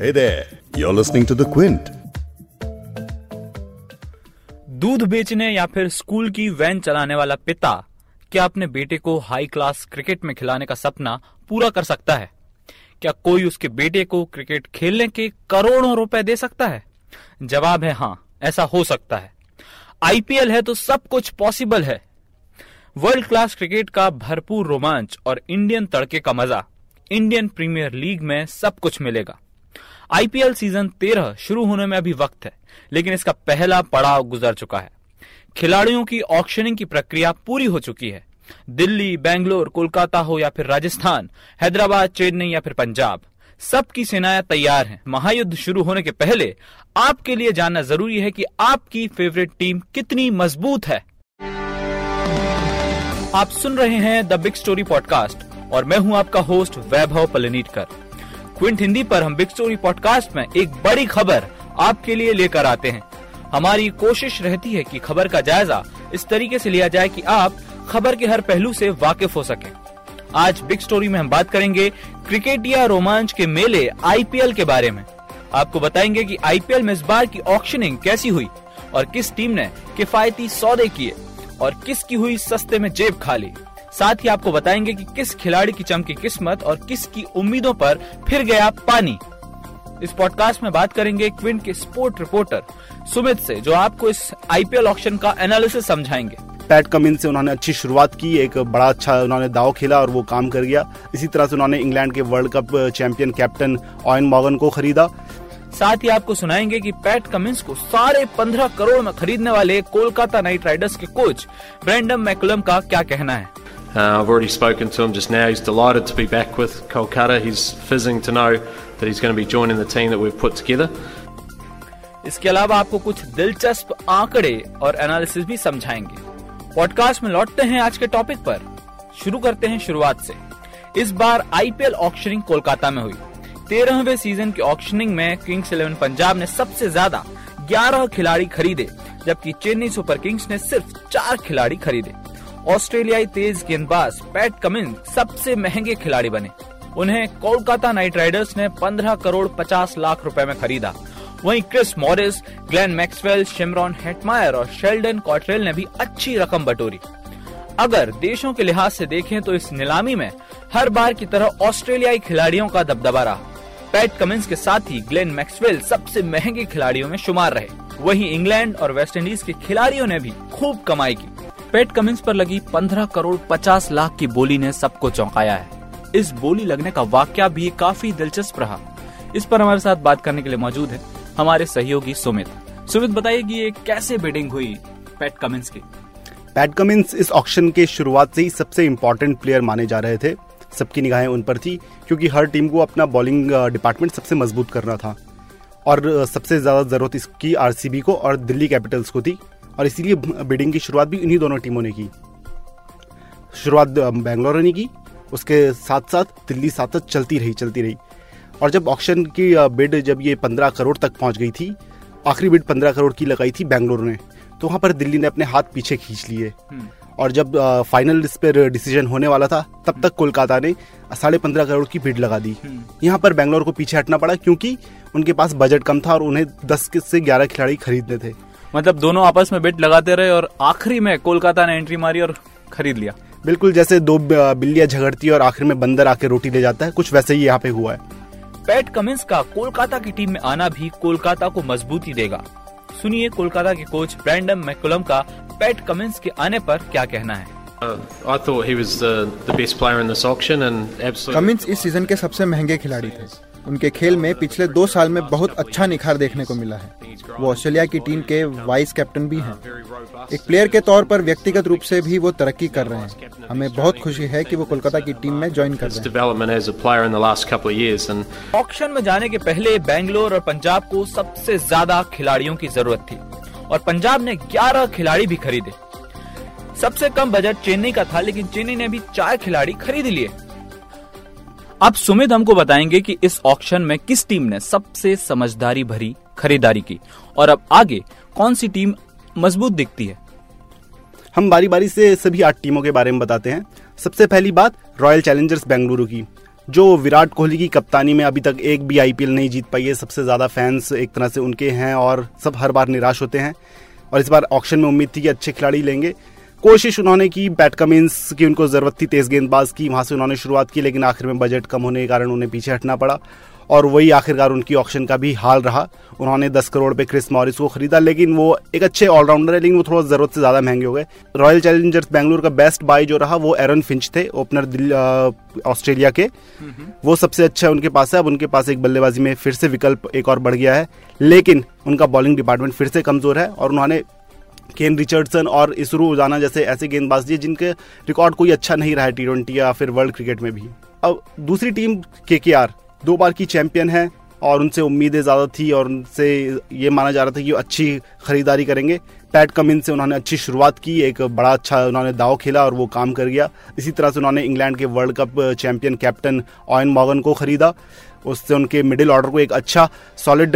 Hey there, you're listening to the Quint. दूध बेचने या फिर स्कूल की वैन चलाने वाला पिता क्या अपने बेटे को हाई क्लास क्रिकेट में खिलाने का सपना पूरा कर सकता है? क्या कोई उसके बेटे को क्रिकेट खेलने के करोड़ों रुपए दे सकता है? जवाब है हाँ, ऐसा हो सकता है। आईपीएल है तो सब कुछ पॉसिबल है। वर्ल्ड क्लास क्रिकेट का भरपूर रोमांच और इंडियन तड़के का मजा इंडियन प्रीमियर लीग में सब कुछ मिलेगा। आईपीएल सीजन 13 शुरू होने में अभी वक्त है, लेकिन इसका पहला पड़ाव गुजर चुका है। खिलाड़ियों की ऑक्शनिंग की प्रक्रिया पूरी हो चुकी है। दिल्ली, बेंगलोर, कोलकाता हो या फिर राजस्थान, हैदराबाद, चेन्नई या फिर पंजाब, सबकी सेनाएं तैयार हैं। महायुद्ध शुरू होने के पहले आपके लिए जानना जरूरी है कि आपकी फेवरेट टीम कितनी मजबूत है। आप सुन रहे हैं द बिग स्टोरी पॉडकास्ट और मैं हूं आपका होस्ट वैभव पलनीटकर। क्विंट हिंदी पर हम बिग स्टोरी पॉडकास्ट में एक बड़ी खबर आपके लिए लेकर आते हैं। हमारी कोशिश रहती है कि खबर का जायजा इस तरीके से लिया जाए कि आप खबर के हर पहलू से वाकिफ हो सकें। आज बिग स्टोरी में हम बात करेंगे क्रिकेट या रोमांच के मेले आईपीएल के बारे में। आपको बताएंगे कि आईपीएल में इस बार की ऑक्शनिंग कैसी हुई और किस टीम ने किफायती सौदे किए और किसकी हुई सस्ते में जेब खाली। साथ ही आपको बताएंगे कि किस खिलाड़ी की चमकी किस्मत और किसकी उम्मीदों पर फिर गया पानी। इस पॉडकास्ट में बात करेंगे क्विंट के स्पोर्ट रिपोर्टर सुमित से, जो आपको इस आईपीएल ऑक्शन का एनालिसिस समझाएंगे। पैट कमिंस से उन्होंने अच्छी शुरुआत की, एक बड़ा अच्छा उन्होंने दाव खेला और वो काम कर गया। इसी तरह से उन्होंने इंग्लैंड के world cup champion captain Eoin Morgan को खरीदा। साथ ही आपको सुनाएंगे कि पैट कमिंस को 15.5 करोड़ में खरीदने वाले कोलकाता नाइट राइडर्स के कोच ब्रेंडन मैकलम का क्या कहना है। I've already spoken to him just now. He's delighted to be back with Kolkata. He's fizzing to know that he's going to be joining the team that we've put together. इसके अलावा आपको कुछ दिलचस्प आंकड़े और एनालिसिस भी समझाएंगे। Podcast में लौटते हैं आज के टॉपिक पर। शुरू करते हैं शुरुआत से। इस बार आईपीएल ऑक्शनिंग कोलकाता में हुई। 13वें सीजन की ऑक्शनिंग में किंग्स 11 पंजाब ने सबसे ज्यादा 11 खिलाड़ी खरीदे, जबकि चेन्नई सुपर किंग्स ने सिर्फ 4 खिलाड़ी खरीदे। ऑस्ट्रेलियाई तेज गेंदबाज पैट कमिंस सबसे महंगे खिलाड़ी बने। उन्हें कोलकाता नाइट राइडर्स ने 15.5 करोड़ रुपए में खरीदा। वहीं Chris Morris, Glenn Maxwell, Shimron Hetmyer और शेल्डन कॉटरेल ने भी अच्छी रकम बटोरी। अगर देशों के लिहाज से देखें तो इस नीलामी में हर बार की तरह ऑस्ट्रेलियाई खिलाड़ियों का दबदबा रहा। पैट कमिंस के साथ ही ग्लेन मैक्सवेल सबसे महंगे खिलाड़ियों में शुमार रहे। वहीं इंग्लैंड और वेस्टइंडीज के खिलाड़ियों ने भी खूब कमाई की। पैट कमिंस पर लगी 15.5 करोड़ की बोली ने सबको चौंकाया है। इस बोली लगने का वाकया भी काफी दिलचस्प रहा। इस पर हमारे साथ बात करने के लिए मौजूद है हमारे सहयोगी सुमित। सुमित, बताइए कि ये कैसे बिडिंग हुई पैट कमिंस की। पैट कमिंस इस ऑक्शन के शुरुआत से ही सबसे इम्पोर्टेंट प्लेयर माने जा रहे थे। सबकी निगाहें उन पर थी, क्योंकि हर टीम को अपना बॉलिंग डिपार्टमेंट सबसे मजबूत करना था और सबसे ज्यादा जरूरत इसकी आरसीबी को और दिल्ली कैपिटल्स को थी, और इसीलिए बिडिंग की शुरुआत भी इन्हीं दोनों टीमों ने की। शुरुआत बेंगलोर ने की, उसके साथ साथ दिल्ली साथ चलती रही और जब ऑक्शन की बिड जब ये 15 करोड़ तक पहुंच गई थी, आखिरी बिड 15 करोड़ की लगाई थी बेंगलोर ने, तो वहाँ पर दिल्ली ने अपने हाथ पीछे खींच लिए और जब फाइनल इस पर डिसीजन होने वाला था तब तक कोलकाता ने 15.5 करोड़ की बिड लगा दी। यहाँ पर बेंगलोर को पीछे हटना पड़ा क्योंकि उनके पास बजट कम था और उन्हें 10 से 11 खिलाड़ी खरीदने थे। मतलब दोनों आपस में बिड लगाते रहे और आखिरी में कोलकाता ने एंट्री मारी और खरीद लिया। बिल्कुल जैसे दो बिल्लियां झगड़ती है और आखिर में बंदर आके रोटी ले जाता है, कुछ वैसे ही यहाँ पे हुआ है। पैट कमिंस का कोलकाता की टीम में आना भी कोलकाता को मजबूती देगा। सुनिए कोलकाता के कोच ब्रेंडन मैकलम का पैट कमिंस के आने पर क्या कहना है। कमिंस इस सीजन के सबसे महंगे खिलाड़ी थे। उनके खेल में पिछले 2 साल में बहुत अच्छा निखार देखने को मिला है। वो ऑस्ट्रेलिया की टीम के वाइस कैप्टन भी हैं। एक प्लेयर के तौर पर व्यक्तिगत रूप से भी वो तरक्की कर रहे हैं। हमें बहुत खुशी है कि वो कोलकाता की टीम में ज्वाइन कर रहे हैं। ऑक्शन में जाने के पहले बेंगलोर और पंजाब को सबसे ज्यादा खिलाड़ियों की जरूरत थी और पंजाब ने 11 खिलाड़ी भी खरीदे। सबसे कम बजट चेन्नई का था, लेकिन चेन्नई ने भी 4 खिलाड़ी खरीद लिए। अब सुमित हमको बताएंगे कि इस ऑक्शन में किस टीम ने सबसे समझदारी भरी खरीदारी की और अब आगे कौन सी टीम मजबूत दिखती है। हम बारी बारी से सभी 8 टीमों के बारे में बताते हैं। सबसे पहली बात रॉयल चैलेंजर्स बेंगलुरु की, जो विराट कोहली की कप्तानी में अभी तक एक भी आईपीएल नहीं जीत पाई है। सबसे ज़्यादा फैंस एक तरह से उनके हैं और सब हर बार निराश होते हैं। और इस बार ऑक्शन में उम्मीद थी कि अच्छे खिलाड़ी लेंगे। कोशिश उन्होंने की, पैट कमिंस की उनको ज़रूरत थी तेज़ गेंदबाज की, वहाँ से उन्होंने शुरुआत की, लेकिन आखिर में बजट कम होने के कारण उन्हें पीछे हटना पड़ा और वही आखिरकार उनकी ऑक्शन का भी हाल रहा। उन्होंने 10 करोड़ पे क्रिस मॉरिस को खरीदा, लेकिन वो एक अच्छे ऑलराउंडर है, लेकिन वो थोड़ा ज़रूरत से ज़्यादा महंगे हो गए। रॉयल चैलेंजर्स बैंगलोर का बेस्ट बाय जो रहा वो एरन फिंच थे, ओपनर ऑस्ट्रेलिया के, वो सबसे अच्छा उनके पास है। अब उनके पास एक बल्लेबाजी में फिर से विकल्प एक और बढ़ गया है, लेकिन उनका बॉलिंग डिपार्टमेंट फिर से कमज़ोर है। और उन्होंने केन रिचर्डसन और इसरू उदाना जैसे ऐसे गेंदबाज दिए जिनके रिकॉर्ड कोई अच्छा नहीं रहा है T20 या फिर वर्ल्ड क्रिकेट में भी। अब दूसरी टीम KKR 2 बार की चैंपियन है और उनसे उम्मीदें ज़्यादा थी और उनसे ये माना जा रहा था कि वो अच्छी खरीदारी करेंगे। पैट कमिंस से उन्होंने अच्छी शुरुआत की, एक बड़ा अच्छा उन्होंने दाव खेला और वो काम कर गया। इसी तरह से उन्होंने इंग्लैंड के world cup champion captain Eoin Morgan को ख़रीदा, उससे उनके मिडिल ऑर्डर को एक अच्छा सॉलिड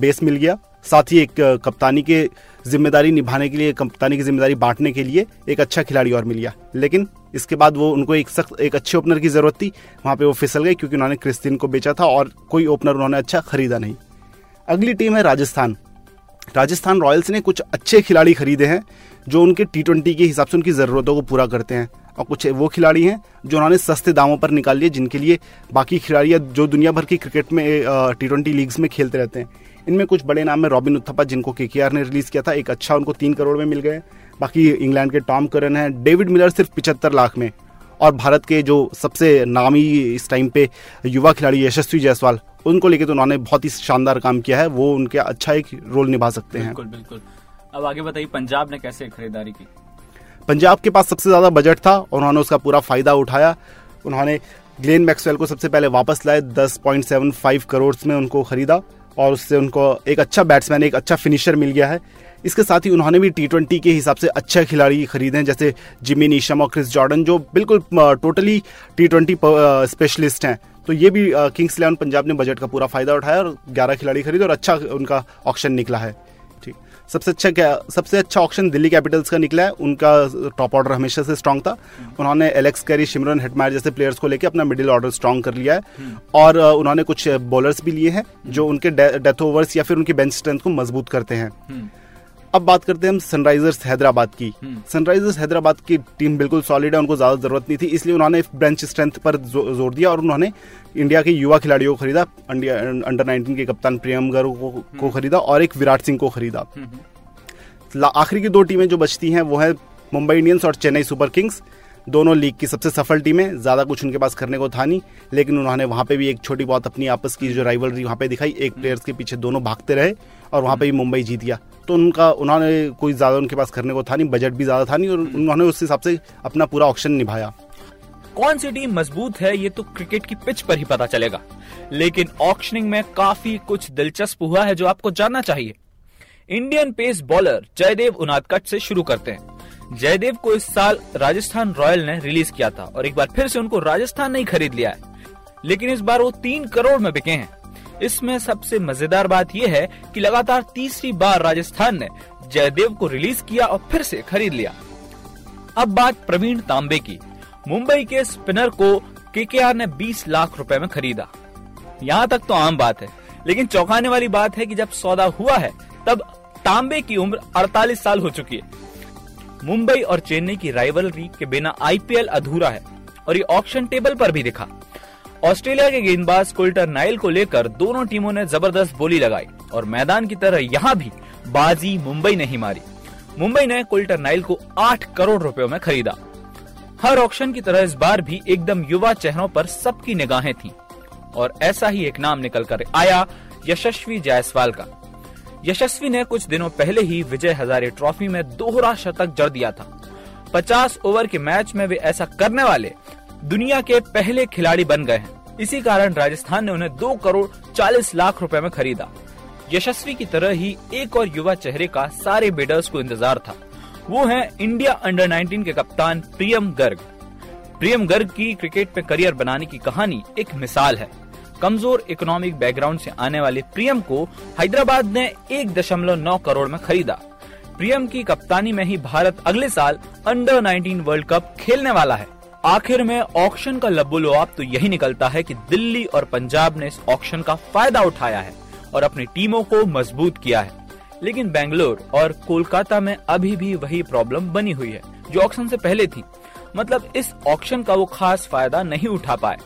बेस मिल गया। साथ ही एक कप्तानी के जिम्मेदारी निभाने के लिए, कप्तानी की जिम्मेदारी बांटने के लिए एक अच्छा खिलाड़ी और मिल गया। लेकिन इसके बाद वो उनको एक अच्छे ओपनर की ज़रूरत थी, वहाँ पे वो फिसल गए क्योंकि उन्होंने क्रिस्टिन को बेचा था और कोई ओपनर उन्होंने अच्छा खरीदा नहीं। अगली टीम है राजस्थान। राजस्थान रॉयल्स ने कुछ अच्छे खिलाड़ी खरीदे हैं जो उनके T20 के हिसाब से उनकी ज़रूरतों को पूरा करते हैं, और कुछ वो खिलाड़ी हैं जो उन्होंने सस्ते दामों पर निकाल लिए, जिनके लिए बाकी खिलाड़ी जो दुनिया भर की क्रिकेट में T20 लीग्स में खेलते रहते हैं। इनमें कुछ बड़े नाम है रॉबिन उथप्पा जिनको KKR ने रिलीज़ किया था, एक अच्छा उनको 3 करोड़ में मिल गए। बाकी इंग्लैंड के टॉम करन है, डेविड मिलर सिर्फ 75 लाख में, और भारत के जो सबसे नामी इस टाइम पे युवा खिलाड़ी यशस्वी जायसवाल, उनको लेके तो उन्होंने बहुत ही शानदार काम किया है, वो उनके अच्छा एक रोल निभा सकते हैं। बिल्कुल बिल्कुल। अब आगे बताइए पंजाब ने कैसे खरीदारी की। पंजाब के पास सबसे ज़्यादा बजट था, उन्होंने उसका पूरा फ़ायदा उठाया। उन्होंने ग्लेन मैक्सवेल को सबसे पहले वापस लाए, 10.75 करोड़ में उनको ख़रीदा और उससे उनको एक अच्छा बैट्समैन, एक अच्छा फिनिशर मिल गया है। इसके साथ ही उन्होंने भी T20 के हिसाब से अच्छे खिलाड़ी खरीदे हैं, जैसे जिमी नीशम और क्रिस जॉर्डन जो बिल्कुल टोटली T20 स्पेशलिस्ट हैं। तो ये भी किंग्स XI पंजाब ने बजट का पूरा फ़ायदा उठाया और 11 खिलाड़ी खरीदे और अच्छा उनका ऑक्शन निकला है। ठीक, सबसे अच्छा ऑक्शन दिल्ली कैपिटल्स का निकला है। उनका टॉप ऑर्डर हमेशा से स्ट्रांग था, उन्होंने एलेक्स कैरी, शिमरन हेटमायर जैसे प्लेयर्स को लेकर अपना मिडिल ऑर्डर स्ट्रांग कर लिया है और उन्होंने कुछ बॉलर्स भी लिए हैं जो उनके डेथ ओवर्स या फिर उनकी बेंच स्ट्रेंथ को मजबूत करते हैं। अब बात करते हैं हम सनराइजर्स हैदराबाद की। सनराइजर्स हैदराबाद की टीम बिल्कुल सॉलिड है, उनको ज़्यादा ज़रूरत नहीं थी, इसलिए उन्होंने बेंच स्ट्रेंथ पर जोर दिया और उन्होंने इंडिया के युवा खिलाड़ियों को खरीदा, अंडर 19 के कप्तान प्रियम गर्ग को खरीदा और एक विराट सिंह को खरीदा। आखिरी की 2 टीमें जो बचती हैं वो है मुंबई इंडियंस और चेन्नई सुपर किंग्स, दोनों लीग की सबसे सफल टीमें। ज़्यादा कुछ उनके पास करने को था नहीं, लेकिन उन्होंने वहाँ पे भी एक छोटी बहुत अपनी आपस की जो राइवलरी वहाँ पे दिखाई, एक प्लेयर्स के पीछे दोनों भागते रहे और वहाँ पे भी मुंबई जीत गया। तो उन्होंने कोई ज़्यादा उनके पास करने को था नहीं, बजट भी ज़्यादा था नहीं और उन्होंने उस हिसाब से अपना पूरा ऑक्शन निभाया। कौन सी टीम मजबूत है ये तो क्रिकेट की पिच पर ही पता चलेगा, लेकिन ऑक्शनिंग में काफ़ी कुछ दिलचस्प हुआ है जो आपको जानना चाहिए। Indian pace bowler Jaydev Unadkat से शुरू करते हैं। जयदेव को इस साल राजस्थान रॉयल ने रिलीज किया था और एक बार फिर से उनको राजस्थान ने खरीद लिया है, लेकिन इस बार वो 3 करोड़ में बिके हैं। इसमें सबसे मजेदार बात यह है कि लगातार तीसरी बार राजस्थान ने जयदेव को रिलीज किया और फिर से खरीद लिया। अब बात प्रवीण तांबे की। मुंबई के स्पिनर को KKR ने 20 लाख रुपए में खरीदा। यहाँ तक तो आम बात है, लेकिन चौंकाने वाली बात है कि जब सौदा हुआ है तब तांबे की उम्र 48 साल हो चुकी है। मुंबई और चेन्नई की राइवलरी के बिना IPL अधूरा है और ये ऑक्शन टेबल पर भी दिखा। ऑस्ट्रेलिया के गेंदबाज कोल्टर नाइल को लेकर दोनों टीमों ने जबरदस्त बोली लगाई और मैदान की तरह यहाँ भी बाजी मुंबई ने ही मारी। मुंबई ने कोल्टर नाइल को 8 करोड़ रुपयों में खरीदा। हर ऑक्शन की तरह इस बार भी एकदम युवा चेहरों पर सबकी निगाहें थी और ऐसा ही एक नाम निकल कर आया यशस्वी जायसवाल का। यशस्वी ने कुछ दिनों पहले ही विजय हजारे ट्रॉफी में दोहरा शतक जड़ दिया था। 50 ओवर के मैच में वे ऐसा करने वाले दुनिया के पहले खिलाड़ी बन गए हैं। इसी कारण राजस्थान ने उन्हें 2 करोड़ 40 लाख रुपए में खरीदा। यशस्वी की तरह ही एक और युवा चेहरे का सारे बिडर्स को इंतजार था, वो है इंडिया अंडर 19 के कप्तान प्रियम गर्ग। प्रियम गर्ग की क्रिकेट में करियर बनाने की कहानी एक मिसाल है। कमजोर इकोनॉमिक बैकग्राउंड से आने वाले प्रियम को हैदराबाद ने 1.9 करोड़ में खरीदा। प्रियम की कप्तानी में ही भारत अगले साल अंडर 19 वर्ल्ड कप खेलने वाला है आखिर में ऑक्शन का लब्बोलुआब तो यही निकलता है कि दिल्ली और पंजाब ने इस ऑक्शन का फायदा उठाया है और अपनी टीमों को मजबूत किया है, लेकिन बेंगलोर और कोलकाता में अभी भी वही प्रॉब्लम बनी हुई है जो ऑक्शन से पहले थी। मतलब इस ऑक्शन का वो खास फायदा नहीं उठा पाए।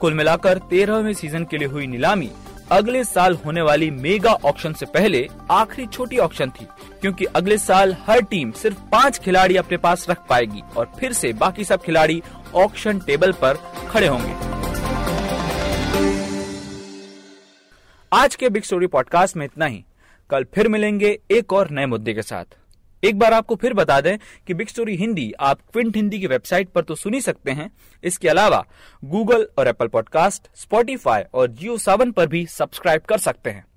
कुल मिलाकर 13वें सीजन के लिए हुई नीलामी अगले साल होने वाली मेगा ऑक्शन से पहले आखिरी छोटी ऑक्शन थी, क्योंकि अगले साल हर टीम सिर्फ 5 खिलाड़ी अपने पास रख पाएगी और फिर से बाकी सब खिलाड़ी ऑक्शन टेबल पर खड़े होंगे। आज के बिग स्टोरी पॉडकास्ट में इतना ही। कल फिर मिलेंगे एक और नए मुद्दे के साथ। एक बार आपको फिर बता दें कि बिग स्टोरी हिंदी आप क्विंट हिंदी की वेबसाइट पर तो सुन ही सकते हैं, इसके अलावा गूगल और एप्पल पॉडकास्ट, स्पॉटिफाई और जियो सावन पर भी सब्सक्राइब कर सकते हैं।